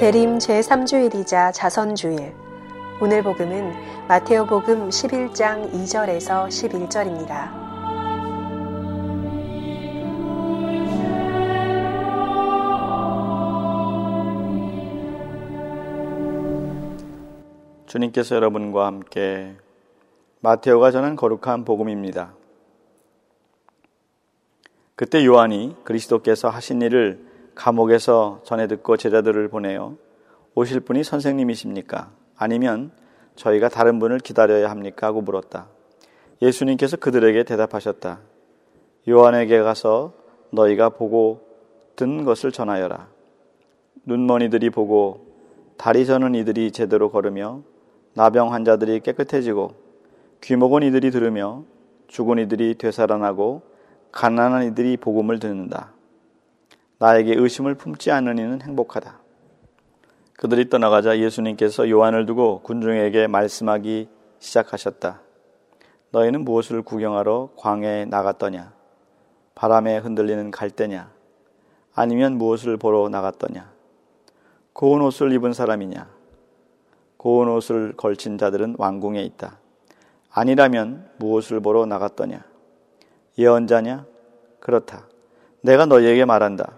대림 제3주일이자 자선주일. 오늘 복음은 마테오 복음 11장 2절에서 11절입니다. 주님께서 여러분과 함께 마테오가 전한 거룩한 복음입니다. 그때 요한이 그리스도께서 하신 일을 감옥에서 전해 듣고 제자들을 보내어 오실 분이 선생님이십니까? 아니면 저희가 다른 분을 기다려야 합니까? 하고 물었다. 예수님께서 그들에게 대답하셨다. 요한에게 가서 너희가 보고 든 것을 전하여라. 눈먼 이들이 보고 다리 저는 이들이 제대로 걸으며 나병 환자들이 깨끗해지고 귀먹은 이들이 들으며 죽은 이들이 되살아나고 가난한 이들이 복음을 듣는다. 나에게 의심을 품지 않는 이는 행복하다. 그들이 떠나가자 예수님께서 요한을 두고 군중에게 말씀하기 시작하셨다. 너희는 무엇을 구경하러 광야에 나갔더냐? 바람에 흔들리는 갈대냐? 아니면 무엇을 보러 나갔더냐? 고운 옷을 입은 사람이냐? 고운 옷을 걸친 자들은 왕궁에 있다. 아니라면 무엇을 보러 나갔더냐? 예언자냐? 그렇다. 내가 너희에게 말한다.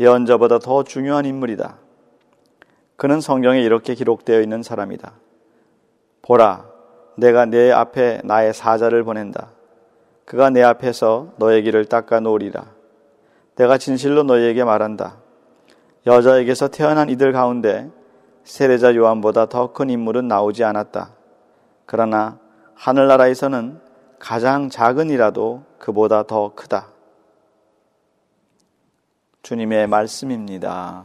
예언자보다 더 중요한 인물이다. 그는 성경에 이렇게 기록되어 있는 사람이다. 보라, 내가 내 앞에 나의 사자를 보낸다. 그가 내 앞에서 너의 길을 닦아 놓으리라. 내가 진실로 너희에게 말한다. 여자에게서 태어난 이들 가운데 세례자 요한보다 더 큰 인물은 나오지 않았다. 그러나 하늘나라에서는 가장 작은 이라도 그보다 더 크다. 주님의 말씀입니다.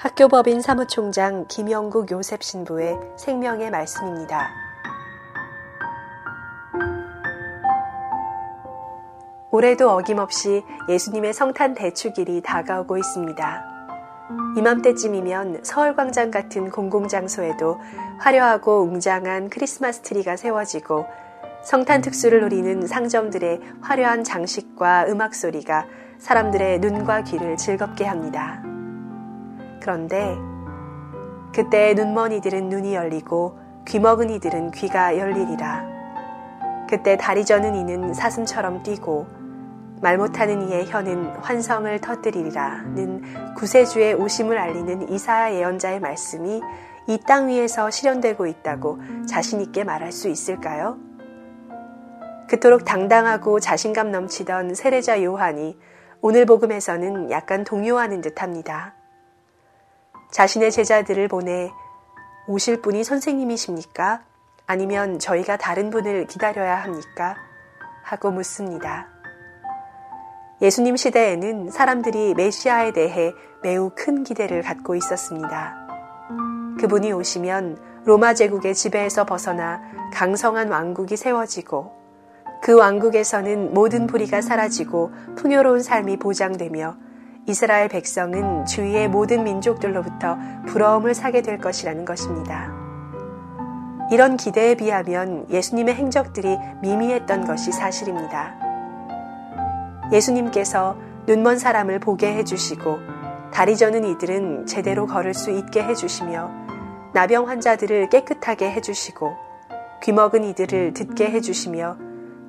학교법인 사무총장 김영국 요셉 신부의 생명의 말씀입니다. 올해도 어김없이 예수님의 성탄 대축일이 다가오고 있습니다. 이맘때쯤이면 서울광장 같은 공공장소에도 화려하고 웅장한 크리스마스 트리가 세워지고 성탄 특수를 노리는 상점들의 화려한 장식과 음악 소리가 사람들의 눈과 귀를 즐겁게 합니다. 그런데 그때 눈먼 이들은 눈이 열리고 귀먹은 이들은 귀가 열리리라. 그때 다리 저는 이는 사슴처럼 뛰고 말 못하는 이의 혀는 환성을 터뜨리리라는 구세주의 오심을 알리는 이사야 예언자의 말씀이 이 땅 위에서 실현되고 있다고 자신 있게 말할 수 있을까요? 그토록 당당하고 자신감 넘치던 세례자 요한이 오늘 복음에서는 약간 동요하는 듯합니다. 자신의 제자들을 보내 오실 분이 선생님이십니까? 아니면 저희가 다른 분을 기다려야 합니까? 하고 묻습니다. 예수님 시대에는 사람들이 메시아에 대해 매우 큰 기대를 갖고 있었습니다. 그분이 오시면 로마 제국의 지배에서 벗어나 강성한 왕국이 세워지고 그 왕국에서는 모든 불의가 사라지고 풍요로운 삶이 보장되며 이스라엘 백성은 주위의 모든 민족들로부터 부러움을 사게 될 것이라는 것입니다. 이런 기대에 비하면 예수님의 행적들이 미미했던 것이 사실입니다. 예수님께서 눈먼 사람을 보게 해주시고 다리 저는 이들은 제대로 걸을 수 있게 해주시며 나병 환자들을 깨끗하게 해주시고 귀먹은 이들을 듣게 해주시며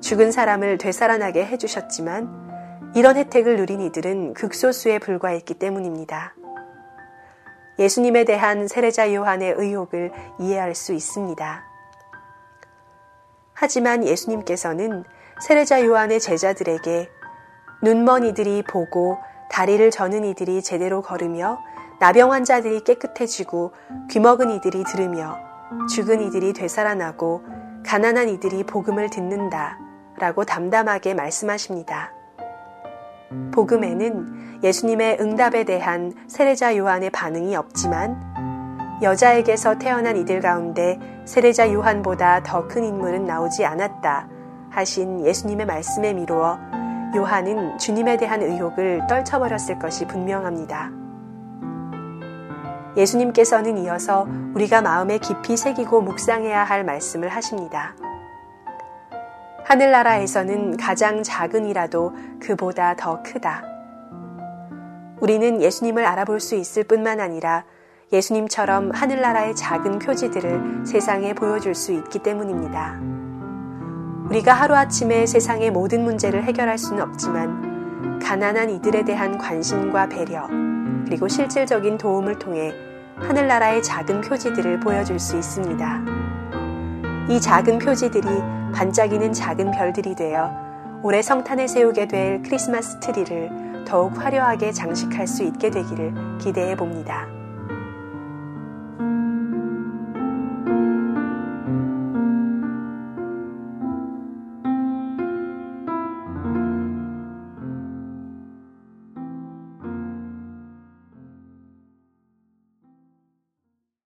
죽은 사람을 되살아나게 해주셨지만 이런 혜택을 누린 이들은 극소수에 불과했기 때문입니다. 예수님에 대한 세례자 요한의 의혹을 이해할 수 있습니다. 하지만 예수님께서는 세례자 요한의 제자들에게 눈먼 이들이 보고 다리를 저는 이들이 제대로 걸으며 나병 환자들이 깨끗해지고 귀먹은 이들이 들으며 죽은 이들이 되살아나고 가난한 이들이 복음을 듣는다 라고 담담하게 말씀하십니다. 복음에는 예수님의 응답에 대한 세례자 요한의 반응이 없지만 여자에게서 태어난 이들 가운데 세례자 요한보다 더 큰 인물은 나오지 않았다 하신 예수님의 말씀에 미루어 요한은 주님에 대한 의혹을 떨쳐버렸을 것이 분명합니다. 예수님께서는 이어서 우리가 마음에 깊이 새기고 묵상해야 할 말씀을 하십니다. 하늘나라에서는 가장 작은이라도 그보다 더 크다. 우리는 예수님을 알아볼 수 있을 뿐만 아니라 예수님처럼 하늘나라의 작은 표지들을 세상에 보여줄 수 있기 때문입니다. 우리가 하루아침에 세상의 모든 문제를 해결할 수는 없지만 가난한 이들에 대한 관심과 배려, 그리고 실질적인 도움을 통해 하늘나라의 작은 표지들을 보여줄 수 있습니다. 이 작은 표지들이 반짝이는 작은 별들이 되어 올해 성탄에 세우게 될 크리스마스 트리를 더욱 화려하게 장식할 수 있게 되기를 기대해 봅니다.